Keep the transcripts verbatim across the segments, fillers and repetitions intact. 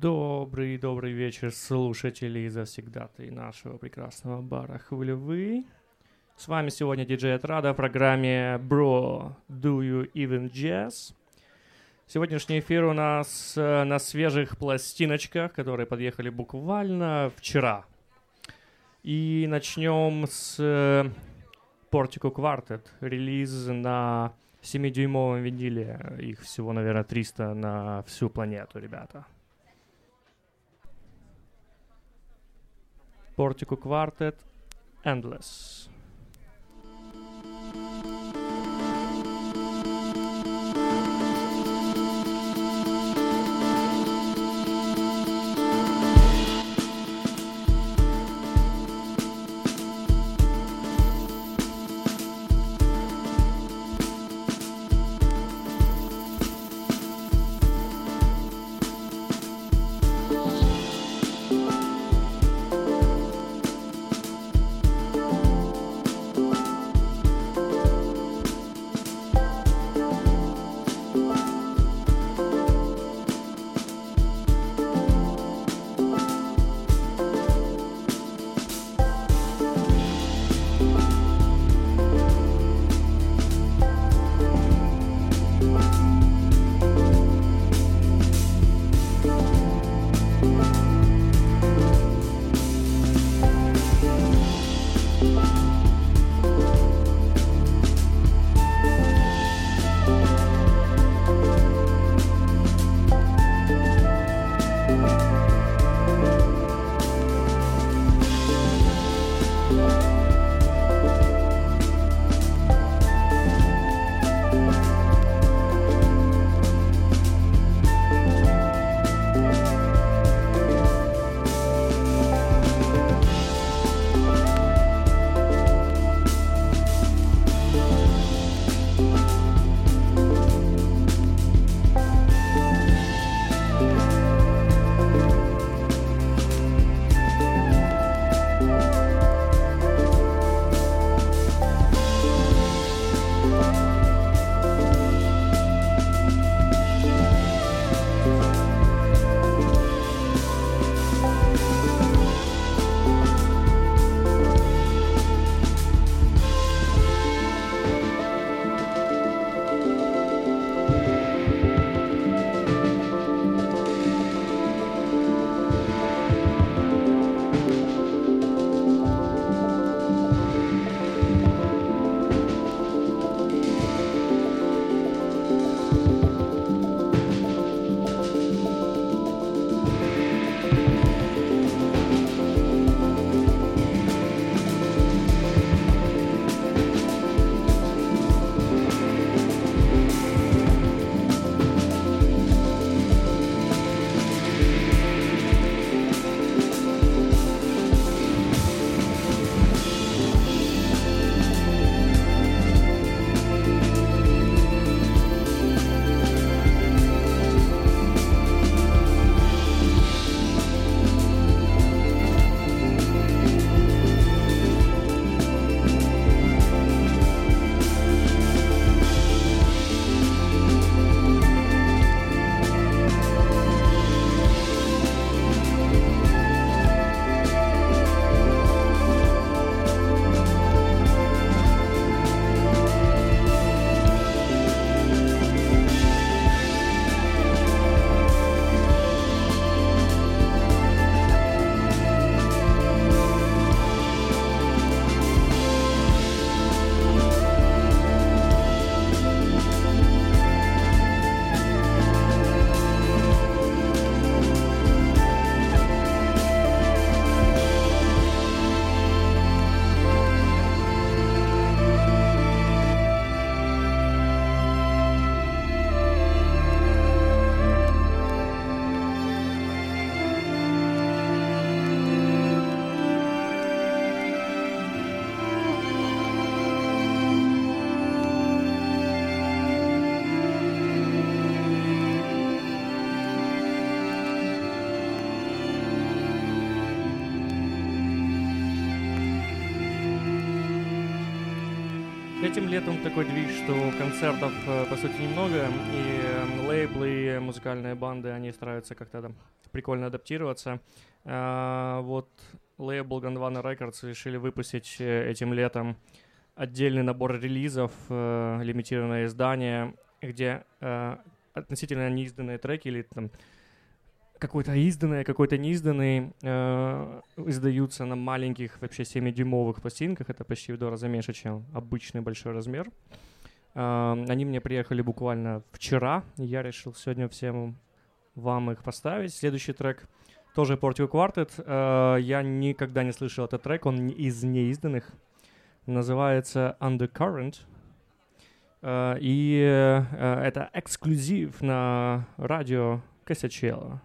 Добрый-добрый вечер, слушатели и завсегдатаи нашего прекрасного бара «Хвылевый». С вами сегодня диджей Atrada в программе «Bro Do You Even Jazz». Сегодняшний эфир у нас на свежих пластиночках, которые подъехали буквально вчера. И начнем с Portico Quartet. Релиз на семидюймовом виниле. Их всего, наверное, триста на всю планету, ребята. Portico Quartet Endless. Этим летом такой движ, что концертов, по сути, немного, и лейблы, музыкальные банды, они стараются как-то там прикольно адаптироваться. А, вот лейбл Гандвана Рекордс решили выпустить этим летом отдельный набор релизов, э, лимитированное издание, где э, относительно неизданные треки или там какой-то изданный, какой-то неизданный э, издаются на маленьких вообще семидюймовых пластинках. Это почти в два раза меньше, чем обычный большой размер. Э, они мне приехали буквально вчера. Я решил сегодня всем вам их поставить. Следующий трек тоже Portico Quartet. Э, я никогда не слышал этот трек. Он из неизданных. Называется Undercurrent. Uh, и uh, это эксклюзив на радио Кассачелло.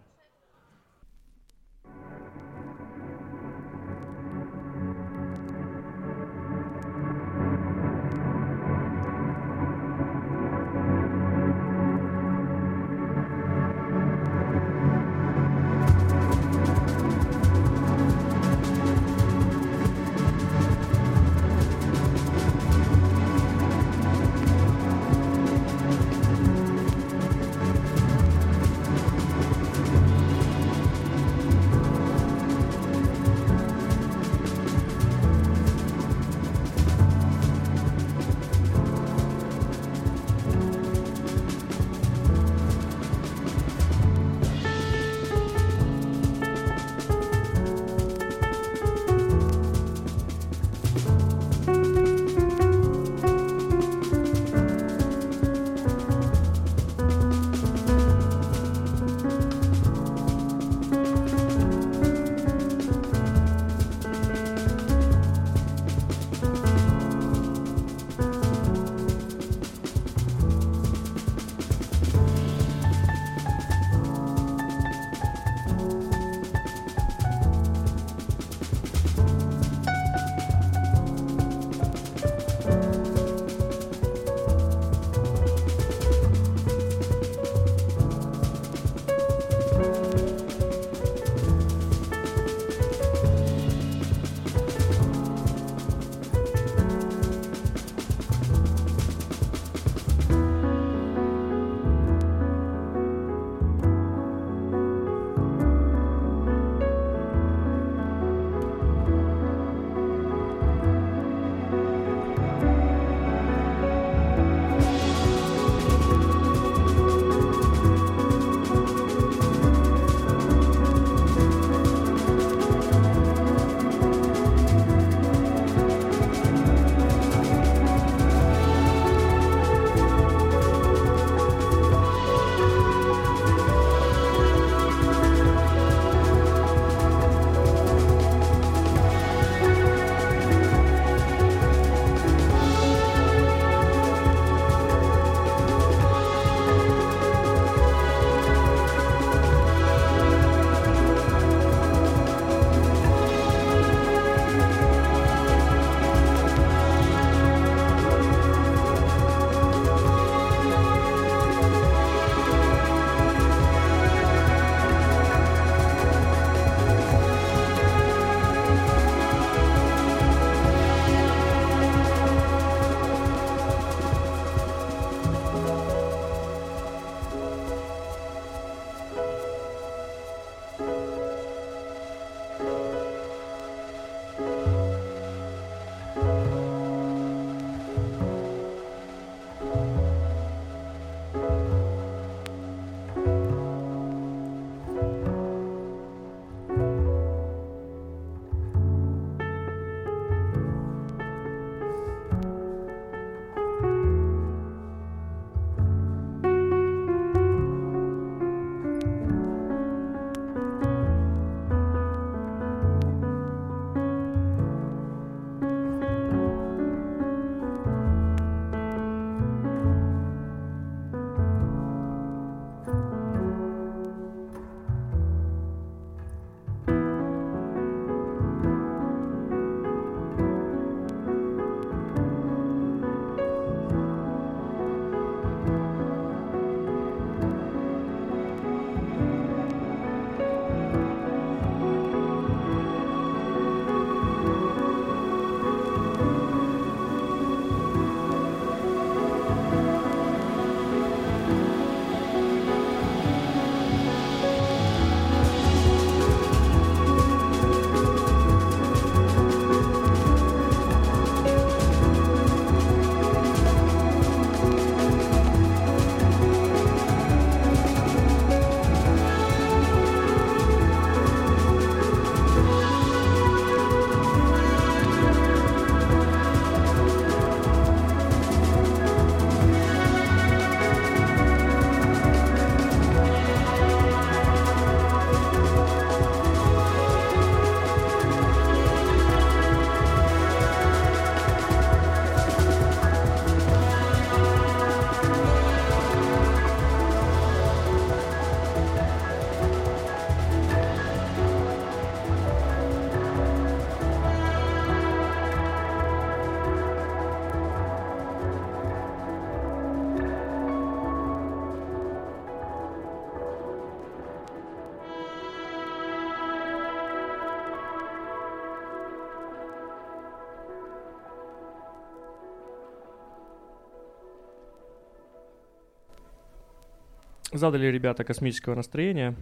Задали ребята космического настроения.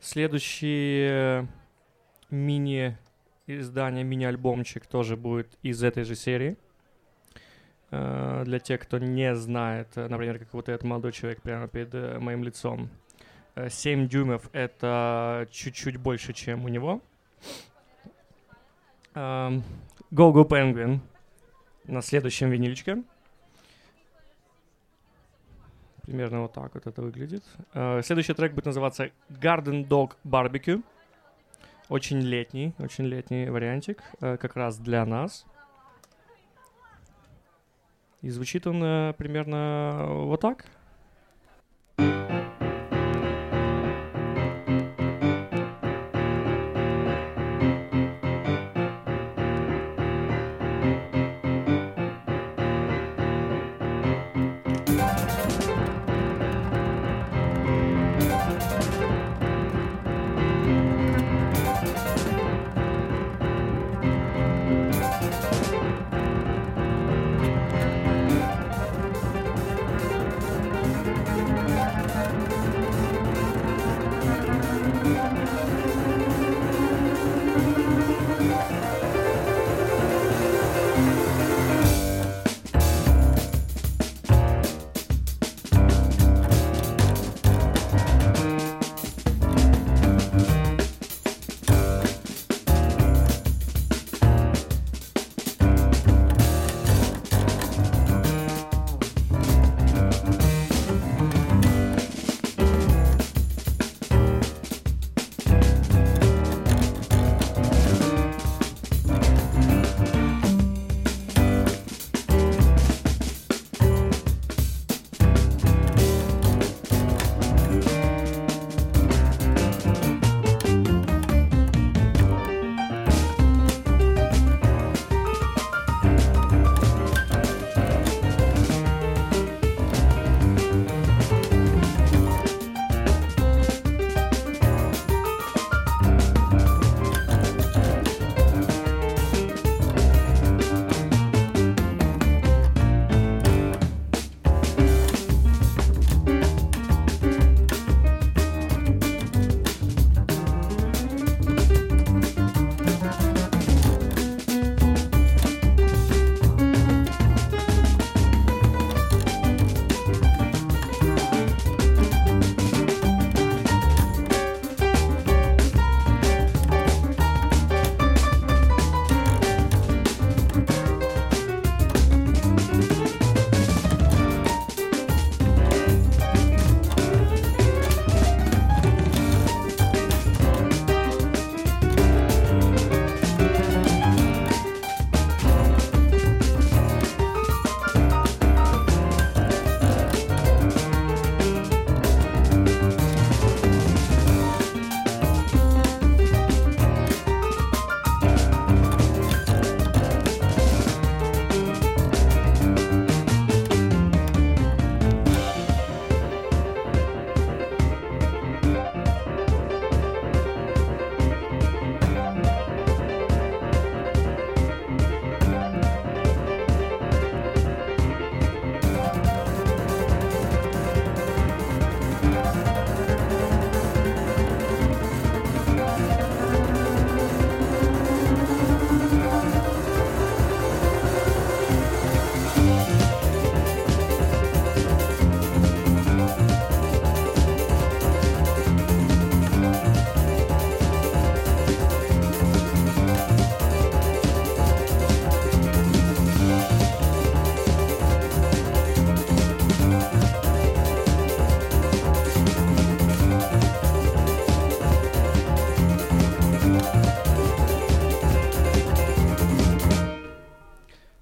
Следующий мини-издание, мини-альбомчик тоже будет из этой же серии. Для тех, кто не знает, например, как вот этот молодой человек прямо перед моим лицом. семь дюймов — это чуть-чуть больше, чем у него. GoGo Penguin на следующем винилечке. Примерно вот так вот это выглядит. Следующий трек будет называться Garden Dog Barbecue. Очень летний, очень летний вариантик, как раз для нас. И звучит он э, примерно вот так.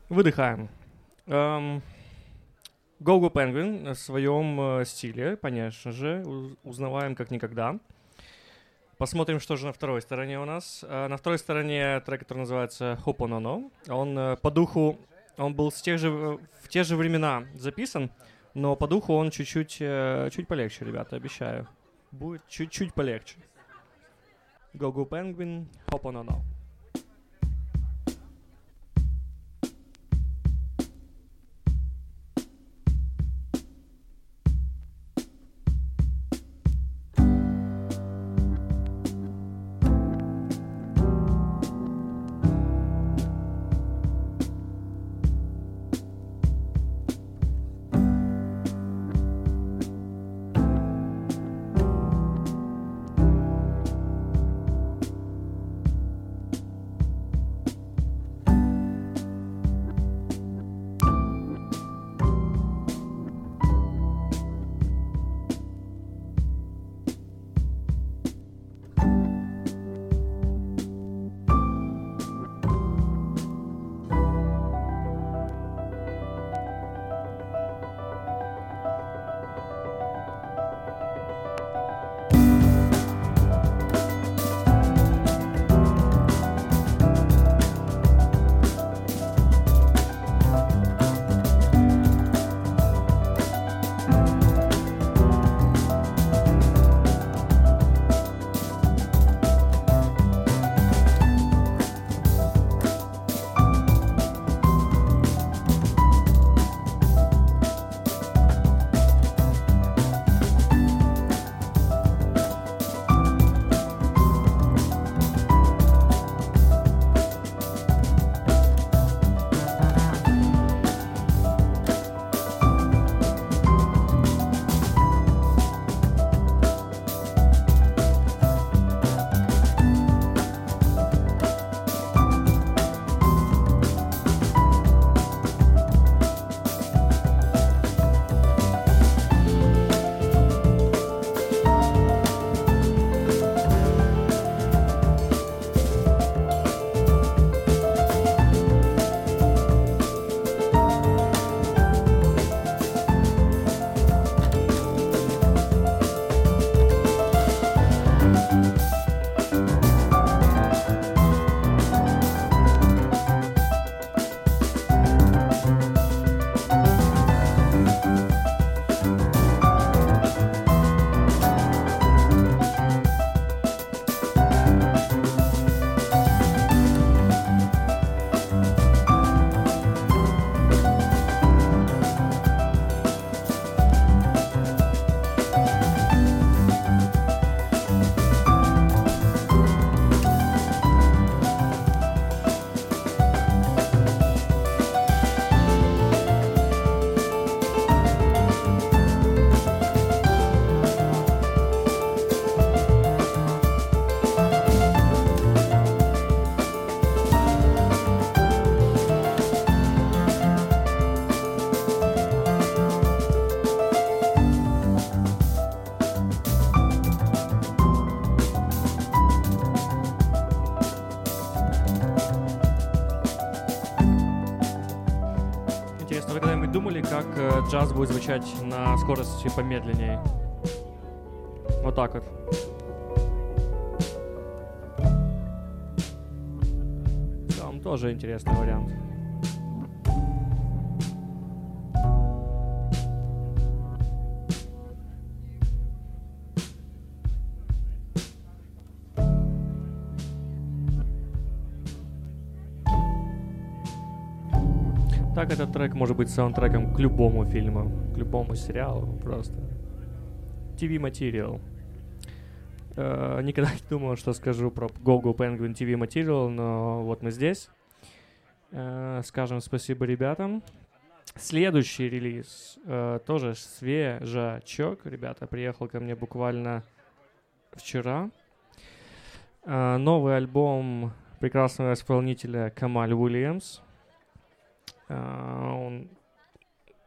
Выдыхаем. Um, GoGo Penguin в своем стиле, конечно же, узнаваем как никогда. Посмотрим, что же на второй стороне у нас. Uh, на второй стороне трек, который называется «Хопононо». Он uh, по духу, он был с тех же, в те же времена записан, но по духу он чуть-чуть, uh, чуть полегче, ребята, обещаю. Будет чуть-чуть полегче. GoGo Penguin «Хопононо». думали, как джаз будет звучать на скорости помедленнее. Вот так вот. Там тоже интересный вариант. Так этот трек может быть саундтреком к любому фильму, к любому сериалу, просто. ти ви материал. Э, никогда не думал, что скажу про GoGo Penguin ти ви материал, но вот мы здесь. Э, скажем спасибо ребятам. Следующий релиз э, тоже свежачок. Ребята, приехал ко мне буквально вчера. Э, новый альбом прекрасного исполнителя Камаль Уильямс. Uh, он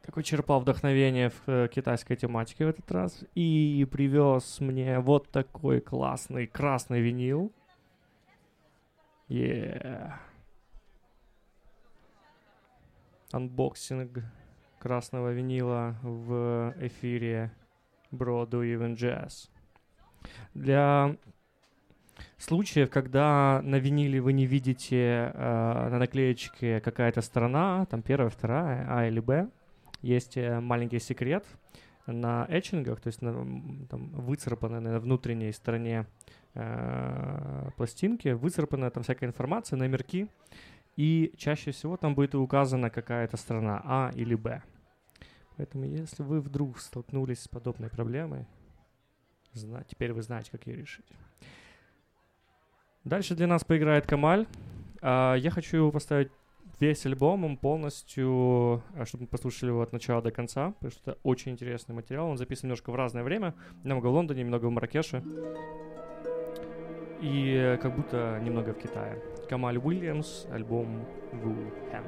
такой черпал вдохновение в uh, китайской тематике в этот раз и привез мне вот такой классный красный винил. Yeah. Анбоксинг красного винила в эфире Bro Do You Even Jazz. Для случаев, когда на виниле вы не видите э, на наклеечке какая-то сторона, там первая, вторая, А или Б, есть маленький секрет. На этчингах, то есть на там, выцарапанной на внутренней стороне э, пластинки, выцарапана там всякая информация, номерки, и чаще всего там будет указана какая-то сторона, А или Б. Поэтому если вы вдруг столкнулись с подобной проблемой, зна- теперь вы знаете, как ее решить. Дальше для нас поиграет Камаль. Uh, я хочу поставить весь альбом, он полностью, чтобы мы послушали его от начала до конца, потому что это очень интересный материал. Он записан немножко в разное время, немного в Лондоне, немного в Марракеше и как будто немного в Китае. Камаль Уильямс, альбом Wu Ham.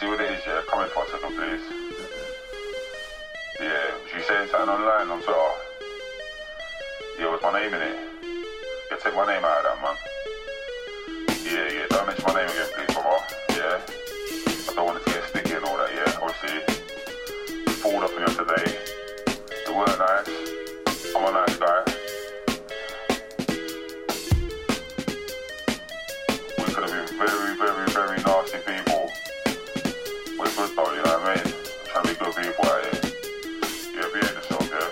See what it is, yeah, come in for a second, please. Yeah, she saying something online on Twitter. Yeah, what's my name in it? Yeah, take my name out of that, man. Yeah, yeah, don't mention my name again, please, brother. Yeah, I don't want it to get sticky and all that, yeah, obviously. You pulled up on you today. You weren't nice. I'm a nice guy. We could have been very, very, very nasty people. Good though, you know what I mean? Trying to be good people out here. Yeah, be in yourself, yeah.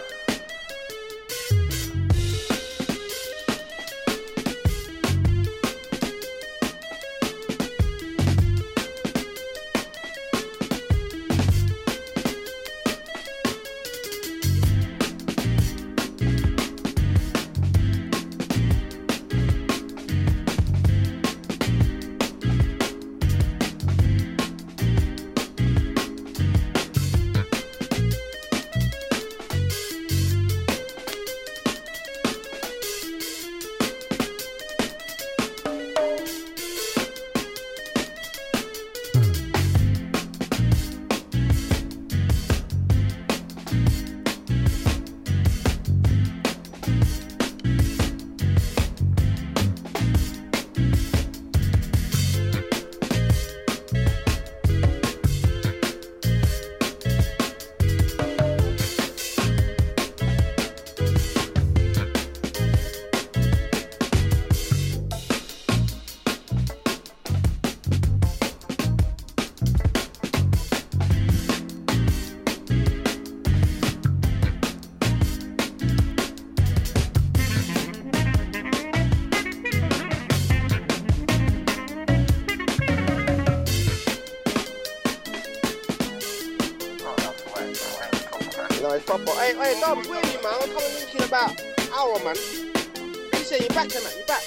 Papa. Hey, hey, don't worry, man. I'm coming in here about an hour, man. You say you're back, man. You're back.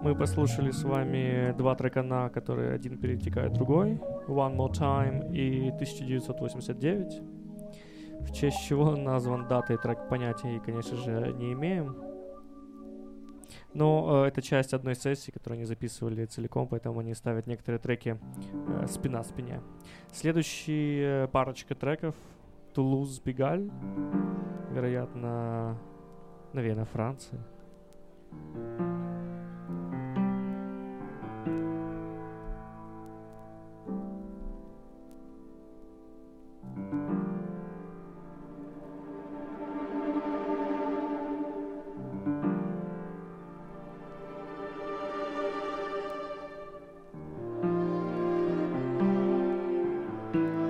Мы послушали с вами два трека, на которые один перетекает другой, One More Time и тысяча девятьсот восемьдесят девять, в честь чего назван дата и трек, понятия, конечно же, не имеем. Но э, это часть одной сессии, которую они записывали целиком, поэтому они ставят некоторые треки э, спина к спине. Следующая парочка треков Toulouse Pigalle, вероятно, наверное, Франция. Thank you.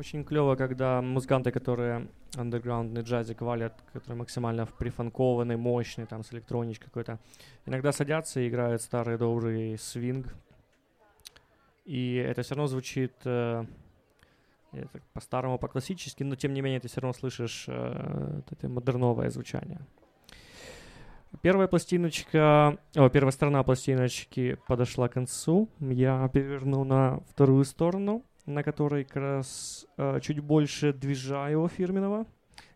Очень клево, когда музыканты, которые андеграундный джазик валят, которые максимально прифанкованный, мощный, там с электроничкой какой-то, иногда садятся и играют старый добрый свинг. И это все равно звучит э, по-старому, по-классически, но тем не менее ты все равно слышишь э, это модерновое звучание. Первая пластиночка, о, первая сторона пластиночки подошла к концу. Я переверну на вторую сторону, на которой как раз э, чуть больше движа его фирменного.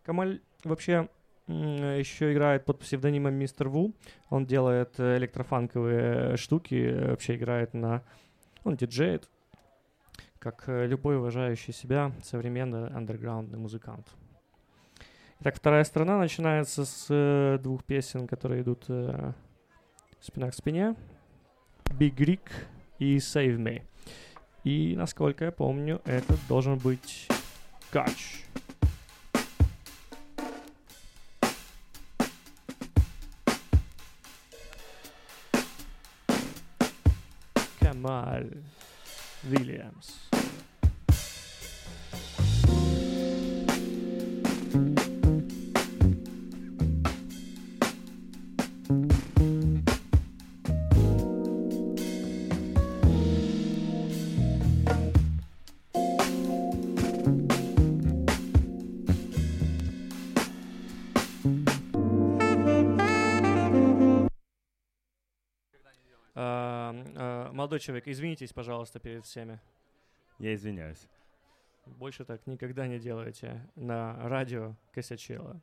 Камаль вообще э, еще играет под псевдонимом Мистер Ву. Он делает электрофанковые штуки, вообще играет на... Он диджеет, как любой уважающий себя современный андерграундный музыкант. Итак, вторая сторона начинается с э, двух песен, которые идут э, спина к спине. Big Rig и Save Me. И, насколько я помню, это должен быть кач. Камаль Уильямс. Молодой человек, извинитесь, пожалуйста, перед всеми. Я извиняюсь. Больше так никогда не делайте на радио Кассачелло.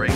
break.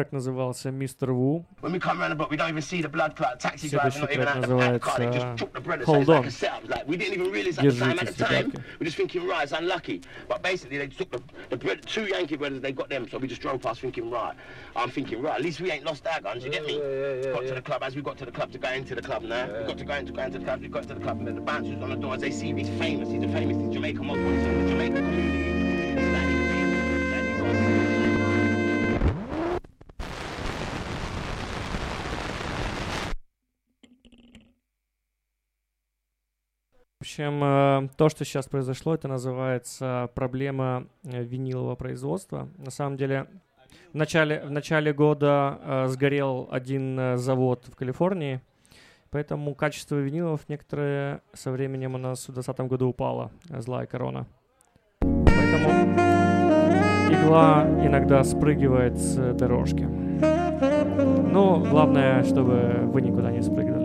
трек назывался «Мистер Ву». Следующий трек называется «Hold On». Держитесь, ребятки. В общем, то, что сейчас произошло, это называется проблема винилового производства. На самом деле, в начале, в начале года э, сгорел один завод в Калифорнии, поэтому качество винилов некоторые со временем у нас в двадцатом году упало, злая корона. Поэтому игла иногда спрыгивает с дорожки. Но главное, чтобы вы никуда не спрыгнули.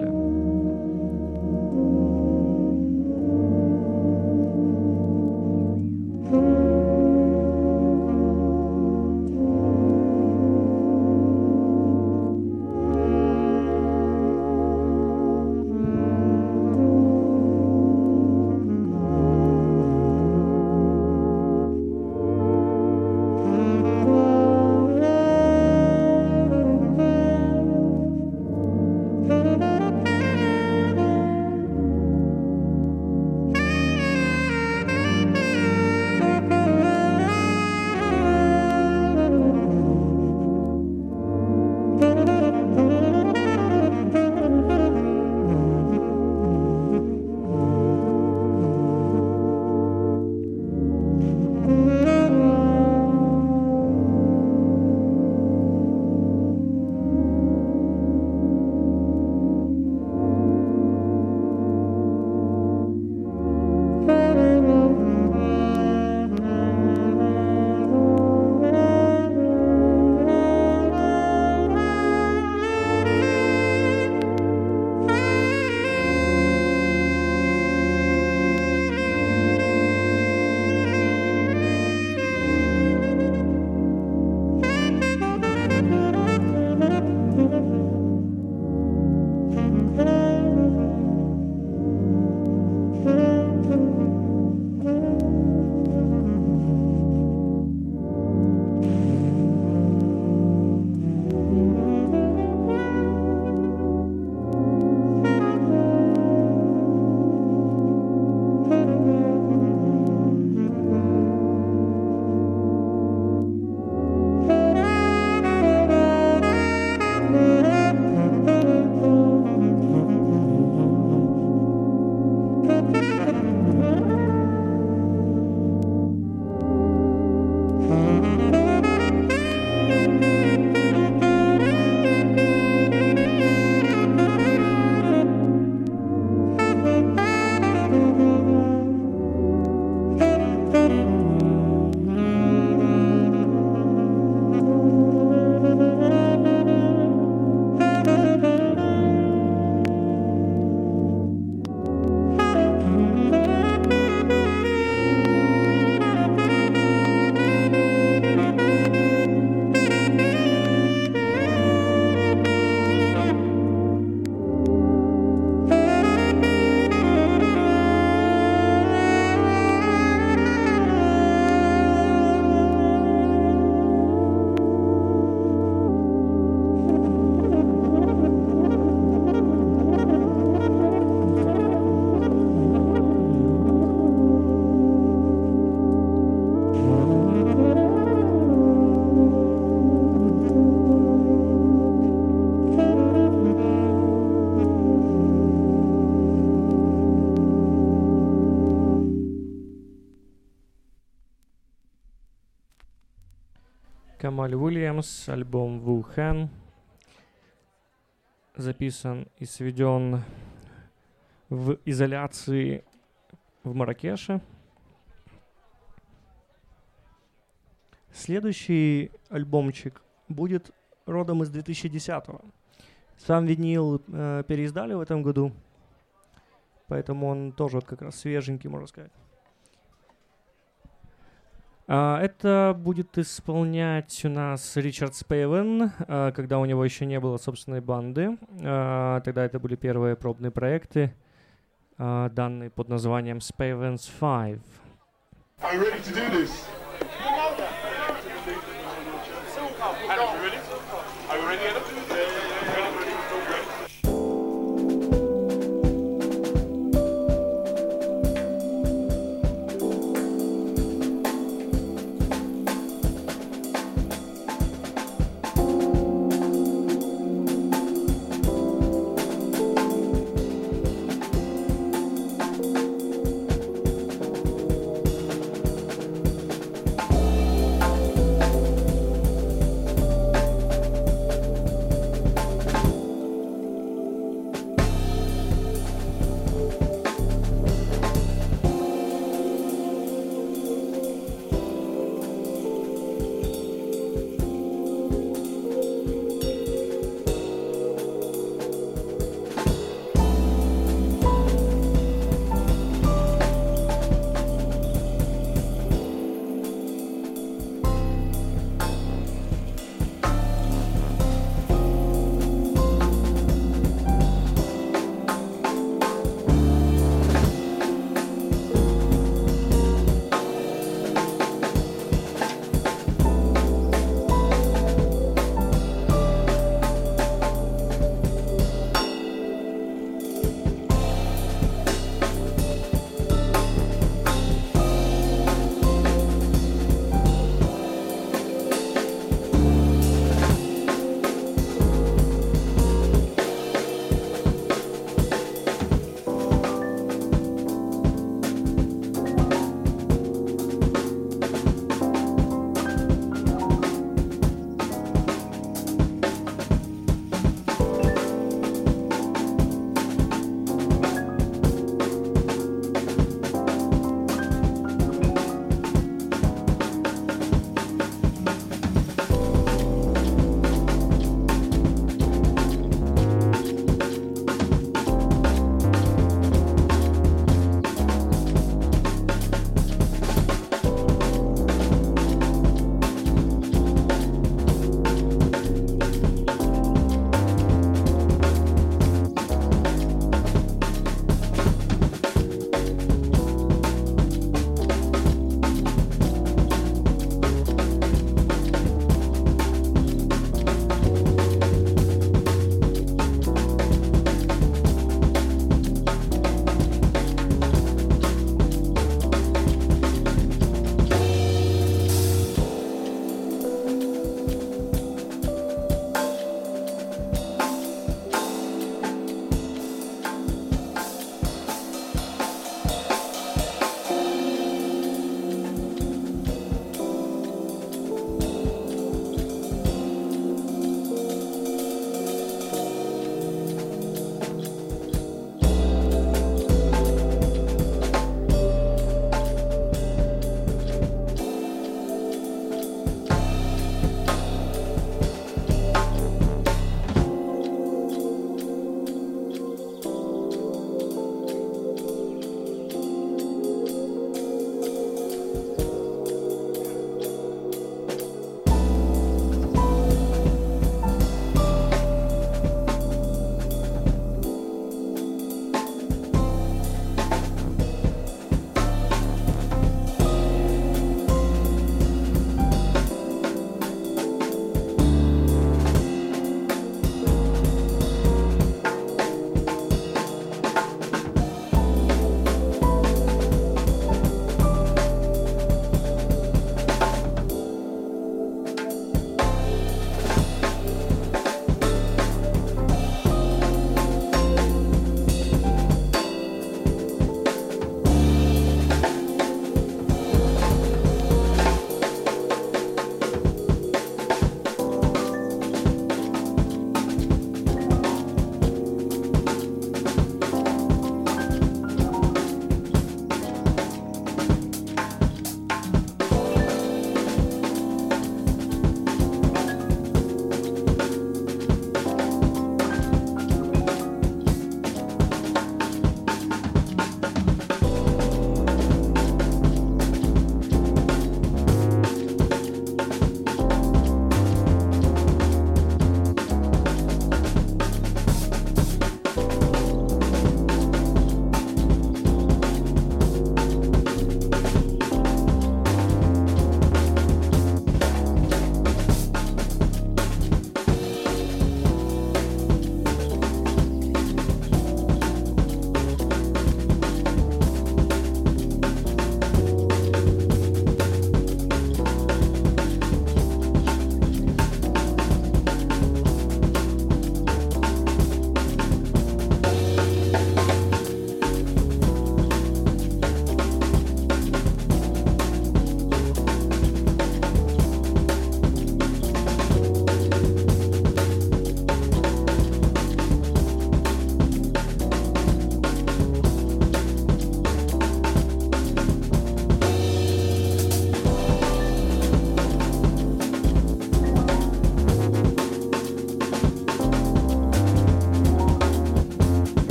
Камаль Уильямс, альбом Wu Ham, записан и сведен в изоляции в Марракеше. Следующий альбомчик будет родом из две тысячи десятого. Сам винил э, переиздали в этом году, поэтому он тоже вот как раз свеженький, можно сказать. Это будет исполнять у нас Ричард Спейвен, когда у него еще не было собственной банды. Тогда это были первые пробные проекты, данные под названием Speyven's Five. Are you ready to do this?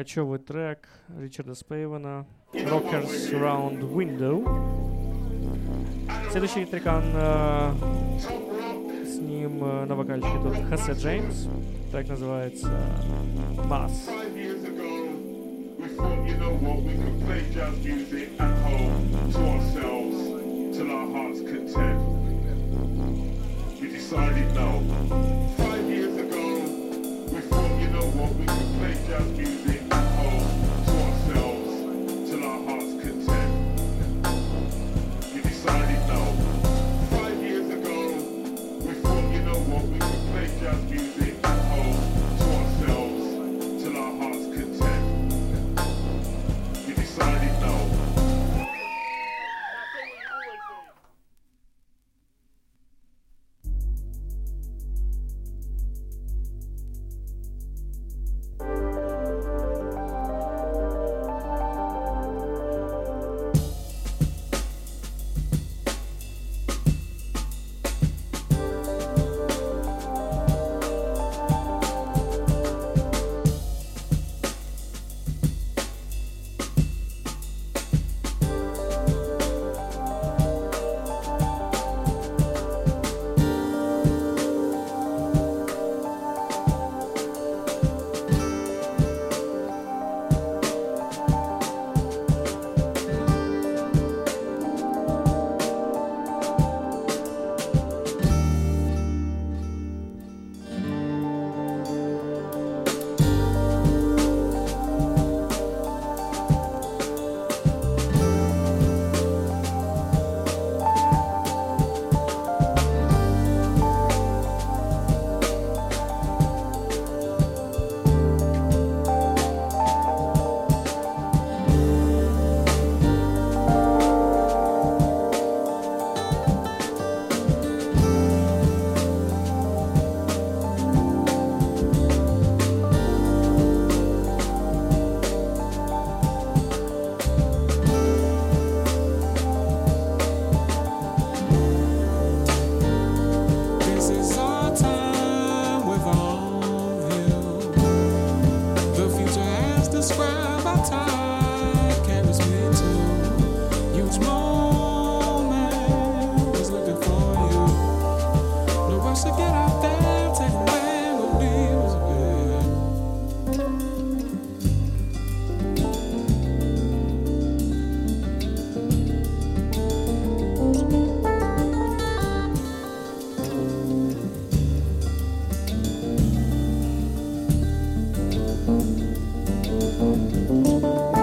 кочевый трек Ричарда Спейвена «Rockers Round Window». Следующий трекан, э, с ним э, на вокальчике тут Хосе Джеймс. Трек называется «Mass». You know what, we could play jazz music at home, to ourselves, till our hearts content. We decided no. Five years ago, we thought, you know what, we could play jazz music at home, to ourselves, till our hearts content. We decided no. Five years ago, we thought, you know what, we could play jazz music at home. Thank you.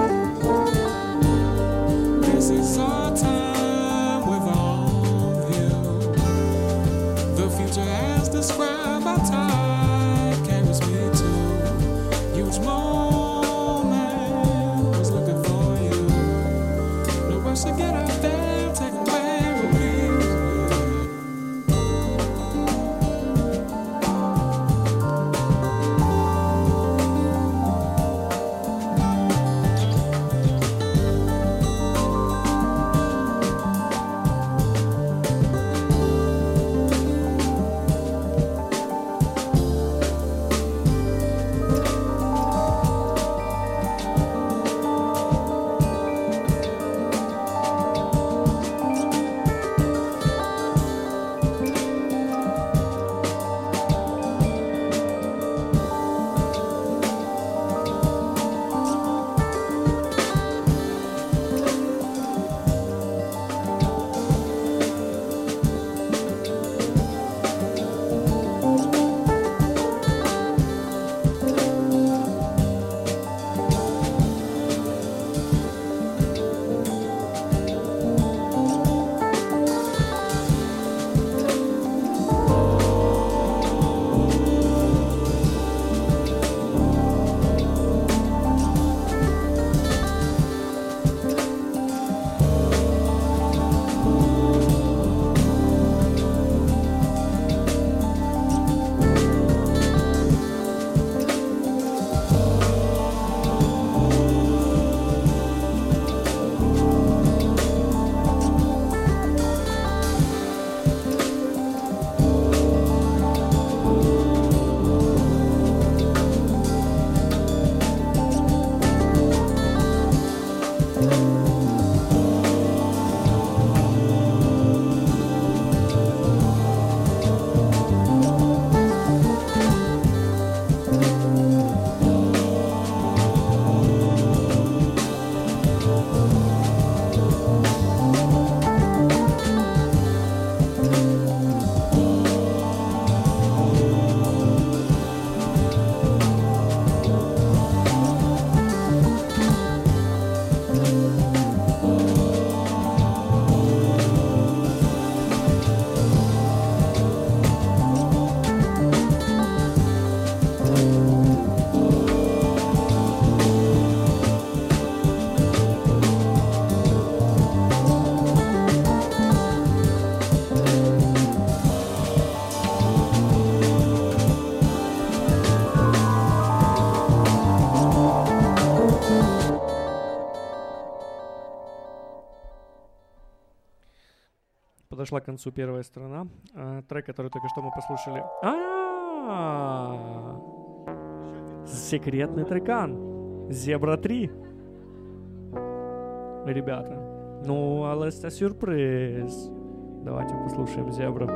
подошла к концу первая сторона. А, трек, который только что мы послушали. А-а-а! Секретный трекан. Зебра три. Ребята. Ну, але це сюрприз. Давайте послушаем Зебру.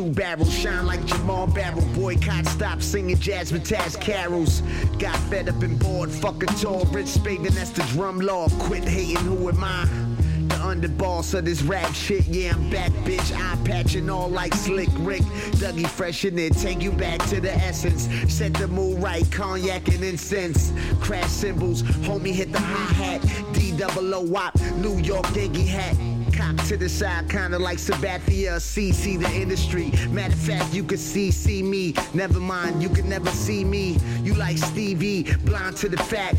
Two barrels shine like Jamal Barrow. Boycott, stop singing Jasmine Taz carols. Got fed up and bored, fuck a tour. Rich Speyven, that's the drum law. Quit hating, who am I? The underboss of this rap shit. Yeah, I'm back, bitch. Eye patching all like Slick Rick. Dougie Fresh in it, take you back to the essence. Set the mood right, cognac and incense. Crash cymbals, homie hit the hi-hat. D-double-O W A P, New York Yankee hat. To the side, kinda like Sabathia, C C the industry. Matter of fact, you can C C me. Never mind, you can never see me. You like Stevie, blind to the fact.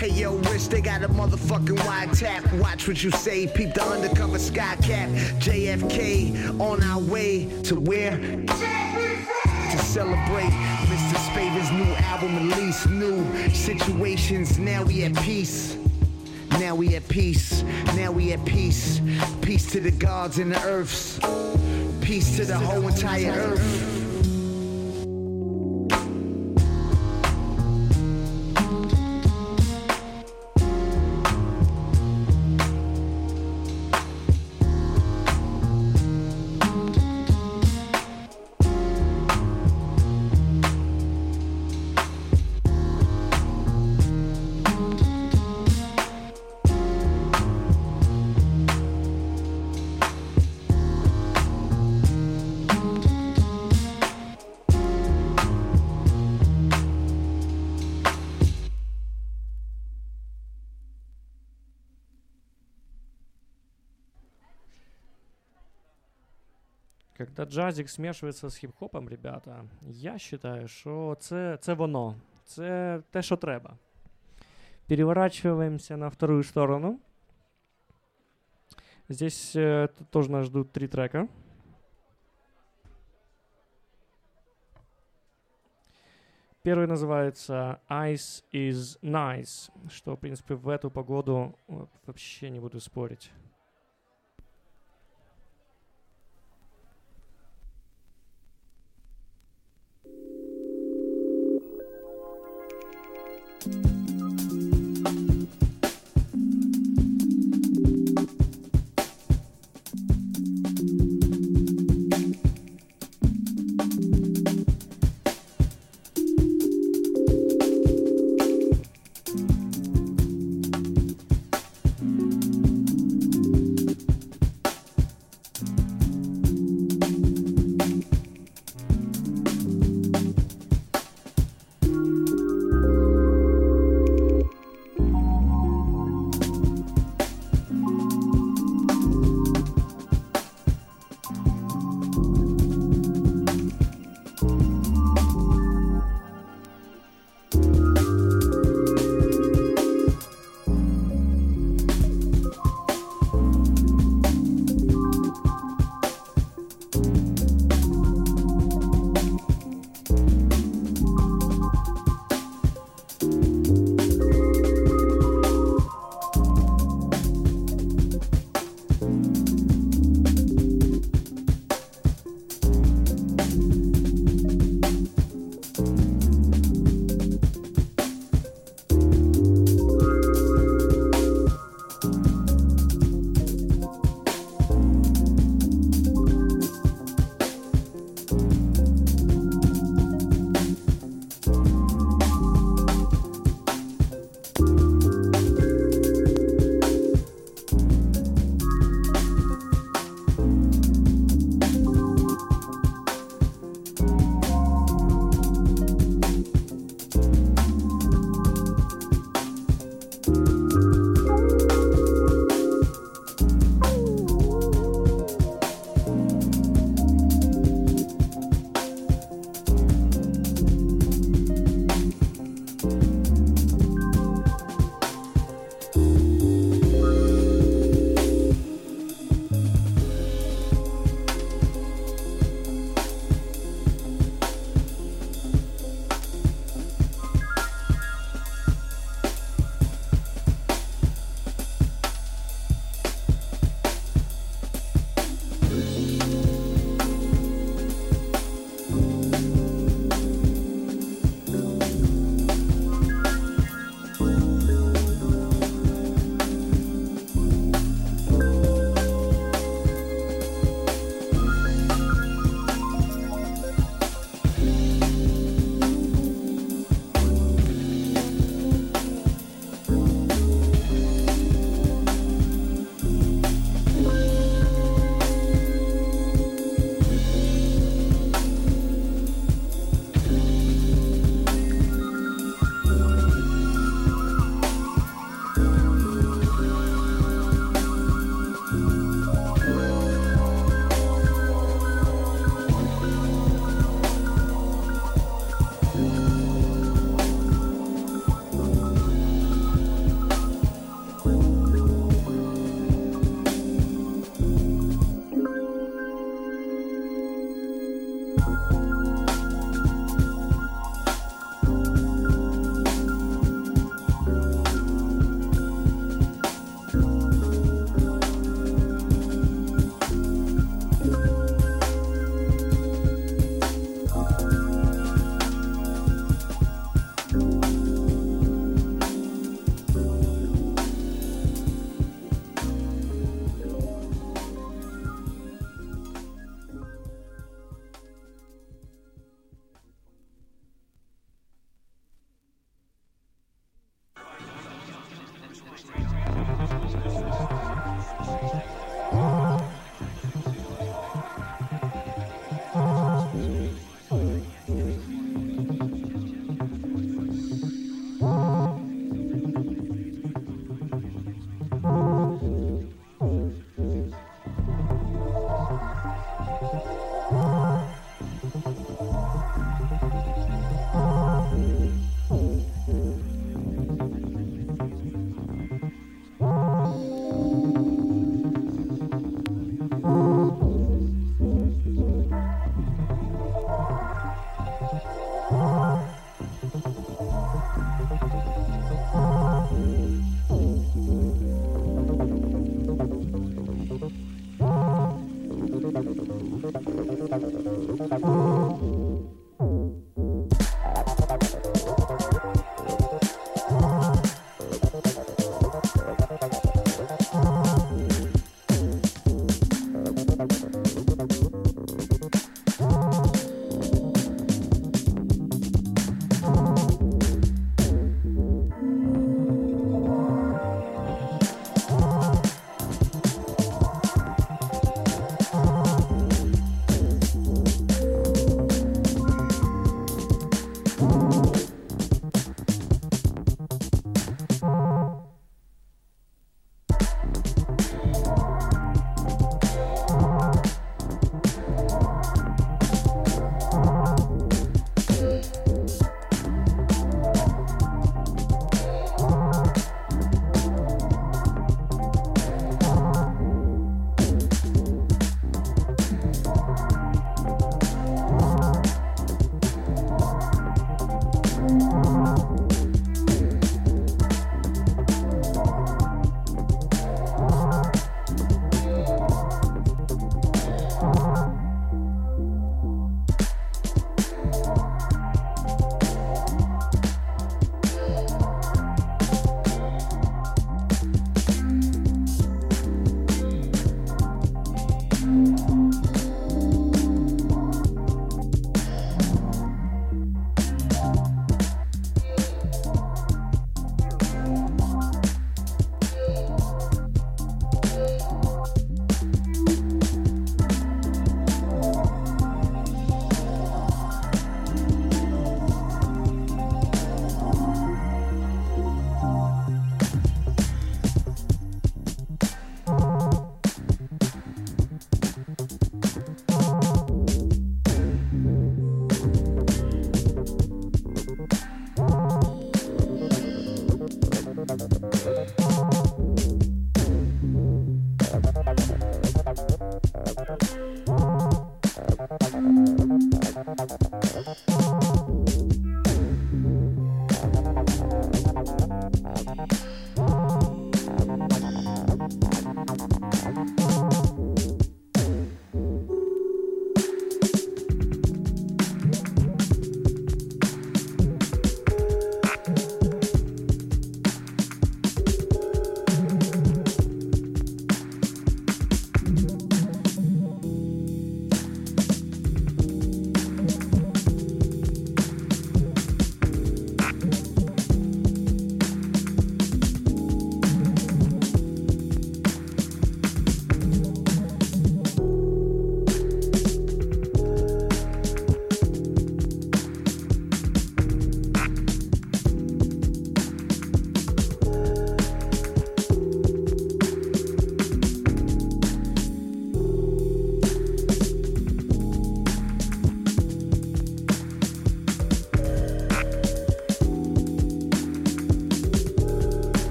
Hey yo, Rich, they got a motherfucking wide tap. Watch what you say, peep the undercover sky cap. J F K, on our way to where? To celebrate Mister Speyven's new album release. New situations, now we at peace. Now we at peace, now we at peace. Peace to the gods and the earths. Peace, peace to the, to whole, the whole entire, entire earth, earth. Когда джазик смешується з хіп-хопом, ребята, я вважаю, що це, це воно. Це те, що треба. Переворачиваемся на вторую сторону. Здесь э, тоже нас ждут три трека. Первый называется «Ice is nice», что, в принципе, в эту погоду вообще не буду спорить.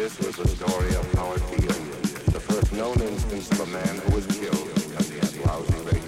This was the story of how it feels, the first known instance of a man who was killed because he had lousy radio.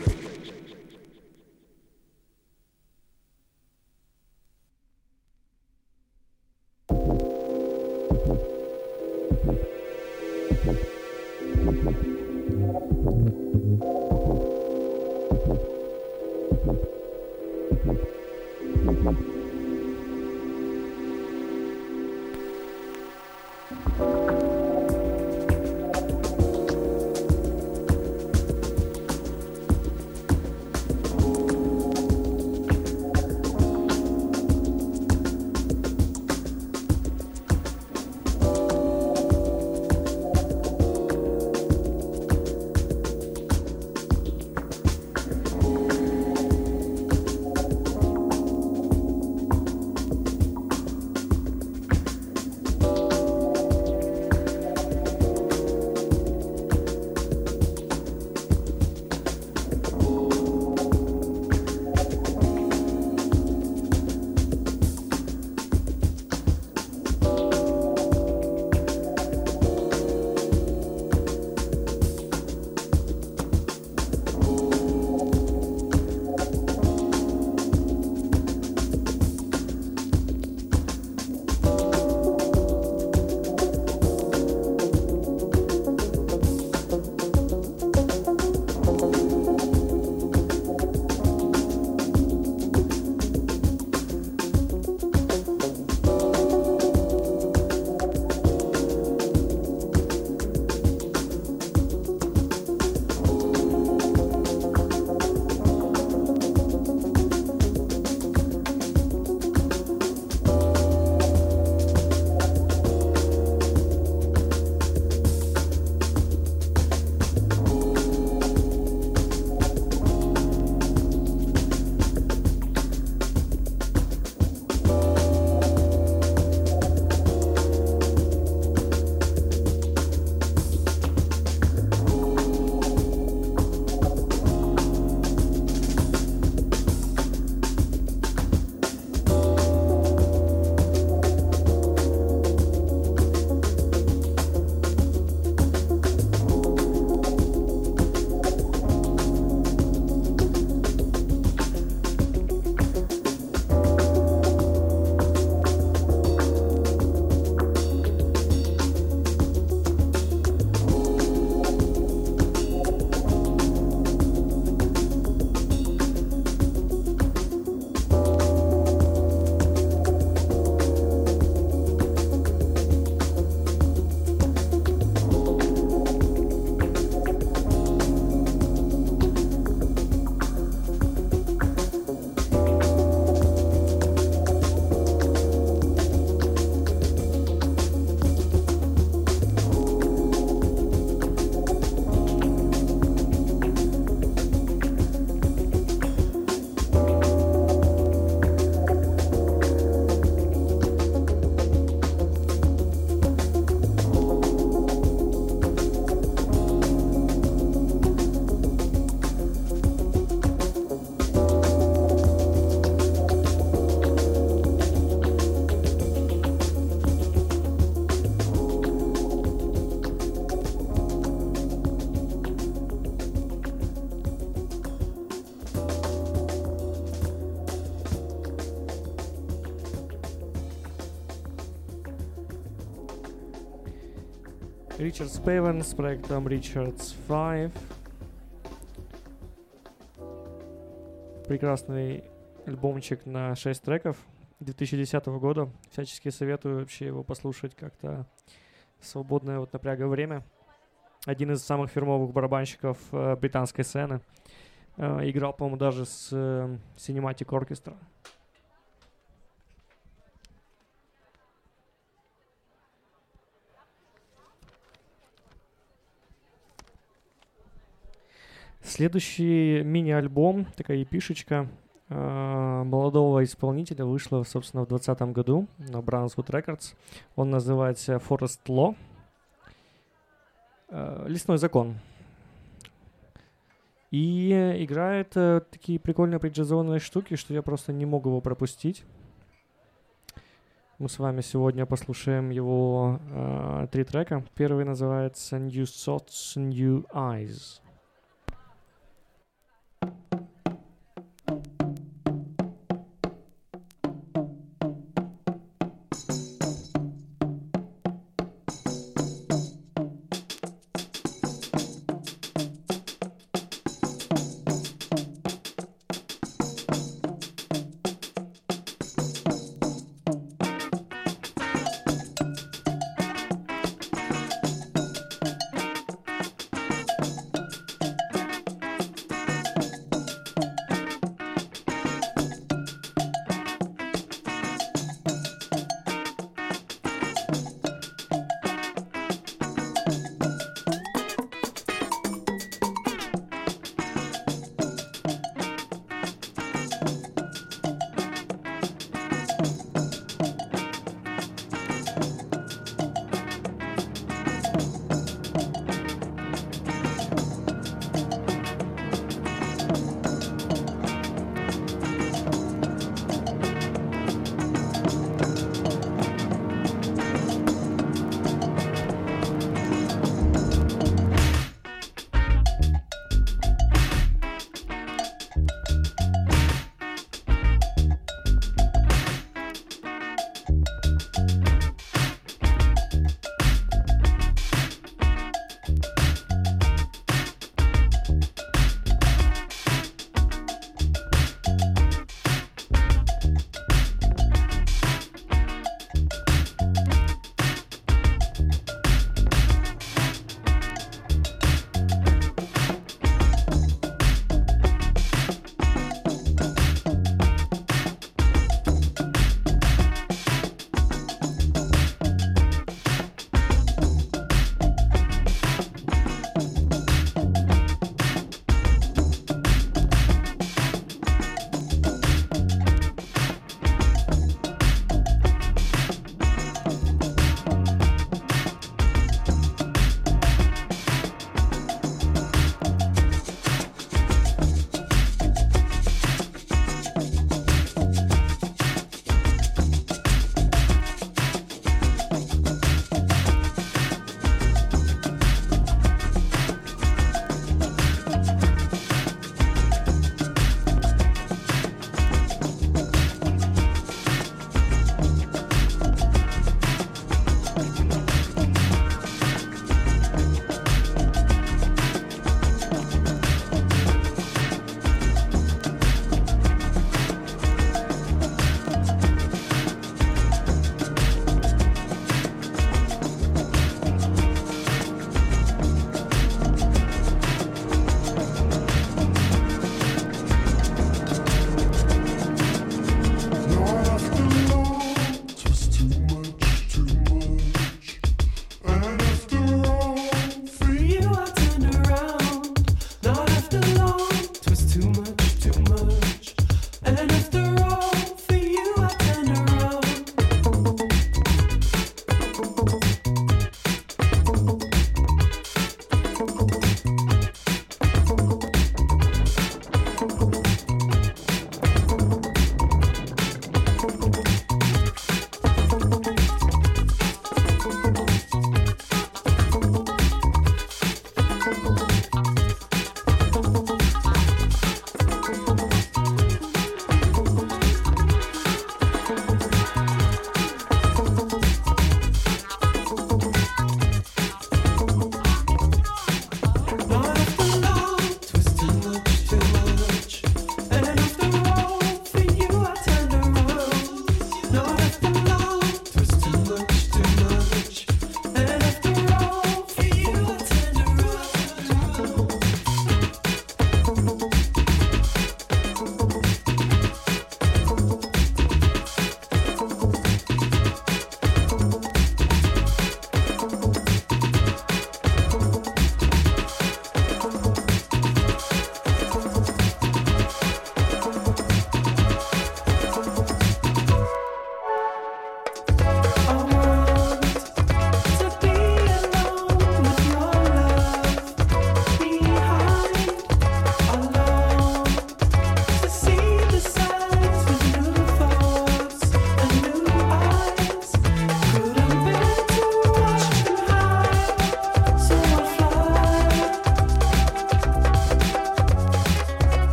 Ричард Спейвен с проектом Richard's Five. Прекрасный альбомчик на шесть треков две тысячи десятого года. Всячески советую вообще его послушать как-то в свободное от напряга время. Один из самых фирмовых барабанщиков э, британской сцены. Э, играл, по-моему, даже с э, Cinematic Orchestra. Следующий мини-альбом, такая эпишечка э, молодого исполнителя вышла, собственно, в двадцатом году на Brownswood Records. Он называется Forest Law. Э, лесной закон. И играет э, такие прикольные преджазованные штуки, что я просто не мог его пропустить. Мы с вами сегодня послушаем его э, три трека. Первый называется New Thoughts, New Eyes.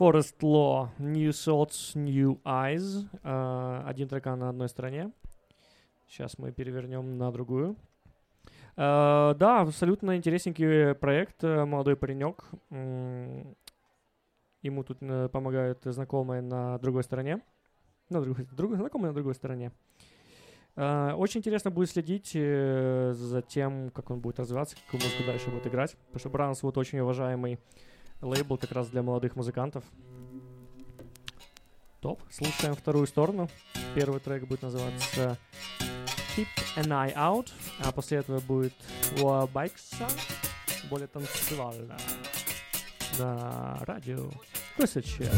Forest Law, New Thoughts, New Eyes. Uh, один трека на одной стороне. Сейчас мы перевернем на другую. Uh, да, абсолютно интересненький проект. Молодой паренек. Mm. Ему тут uh, помогают знакомые на другой стороне. На другой, друг, знакомые на другой стороне. Uh, очень интересно будет следить uh, за тем, как он будет развиваться, какую музыку дальше будет играть. Потому что Brownswood очень уважаемый лейбл как раз для молодых музыкантов. Топ. Слушаем вторую сторону. Первый трек будет называться Keep an Eye Out, а после этого будет War Bikes, более танцевально. На радио Кассачелло.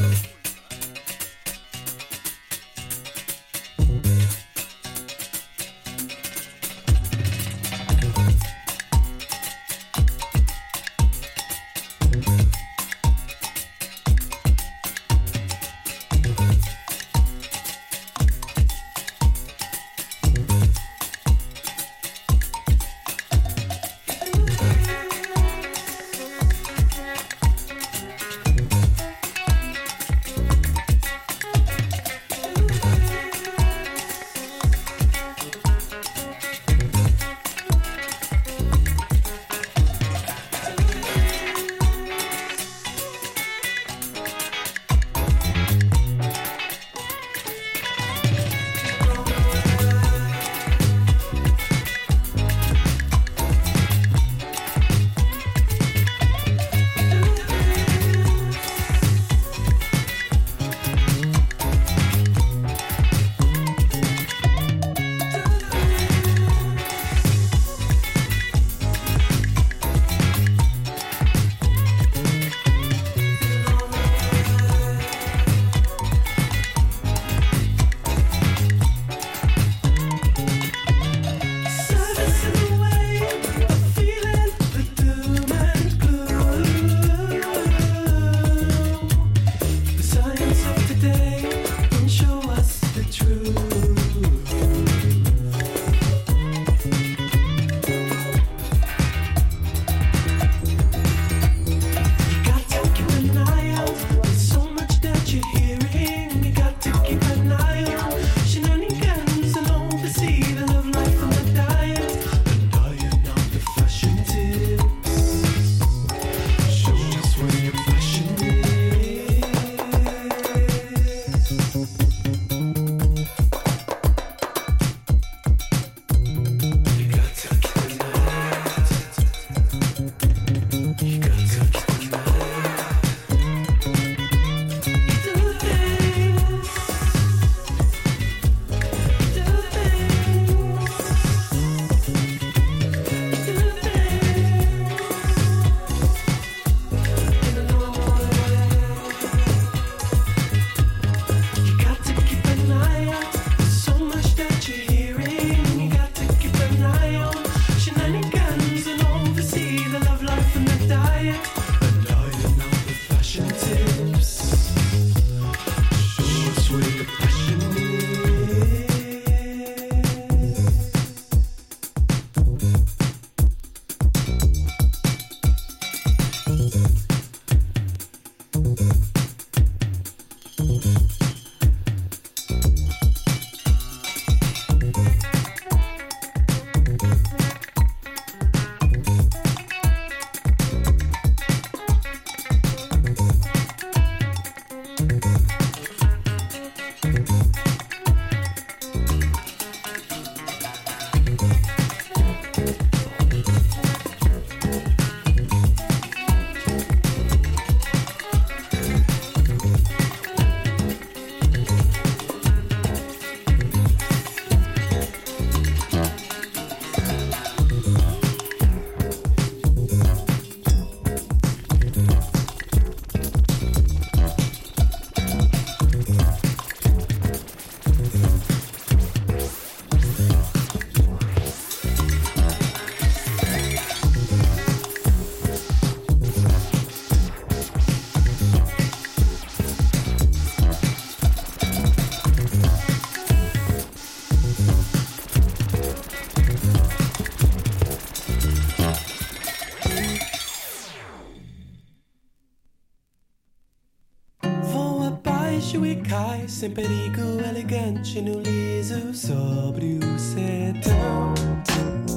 mai sempre ricco, elegante, no liso, sóbrio, setão,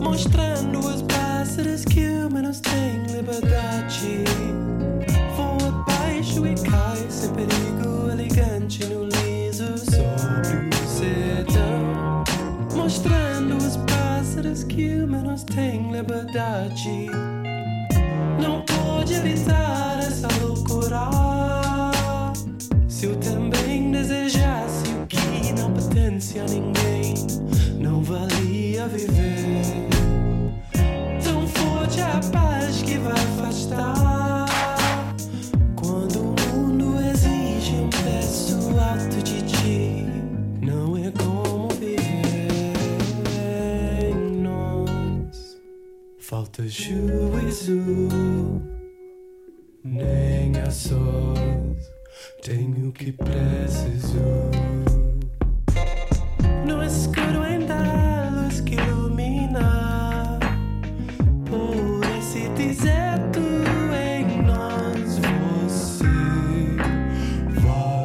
mostrando as pássaras que menos têm liberdade. Vou abaixo e cai, sempre ricco, elegante, no liso, sóbrio, setão, mostrando as pássaras que menos têm liberdade. Não pode evitar essa loucura. Se eu também desejasse o que não pertence a ninguém, não valia viver. Tão forte a paz que vai afastar quando o mundo exige um preço alto de ti. Não é como viver em nós. Falta juízo, nem a sós. Tenho o que preciso. No escuro ainda há luz que ilumina. Por esse deserto em nós você vai ter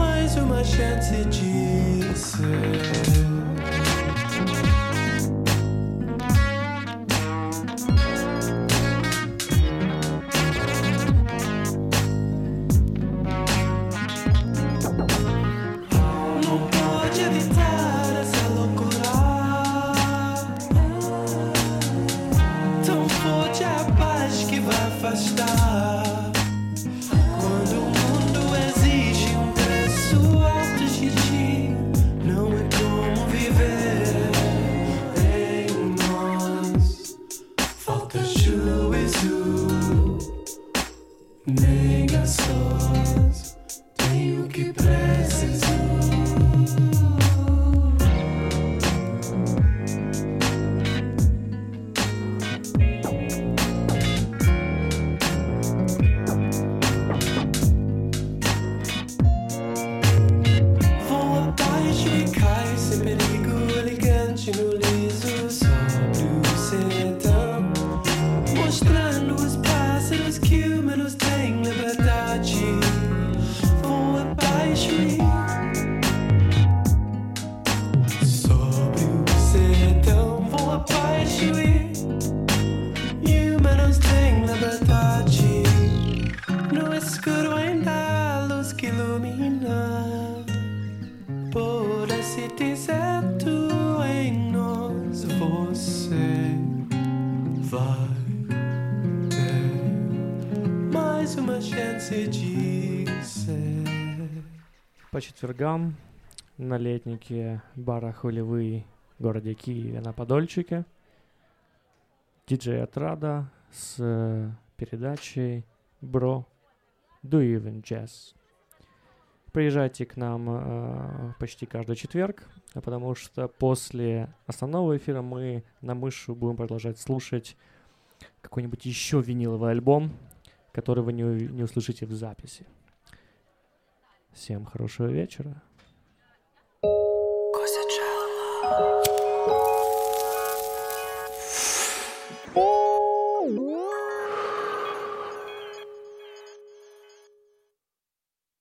mais uma chance de ser. По четвергам на летнике бара «Холевый» в городе Киеве на Подольчике диджей Atrada с передачей «Bro Do You Even Jazz». Приезжайте к нам э, почти каждый четверг, потому что после основного эфира мы на мышу будем продолжать слушать какой-нибудь еще виниловый альбом, который вы не, не услышите в записи. Всем хорошего вечера.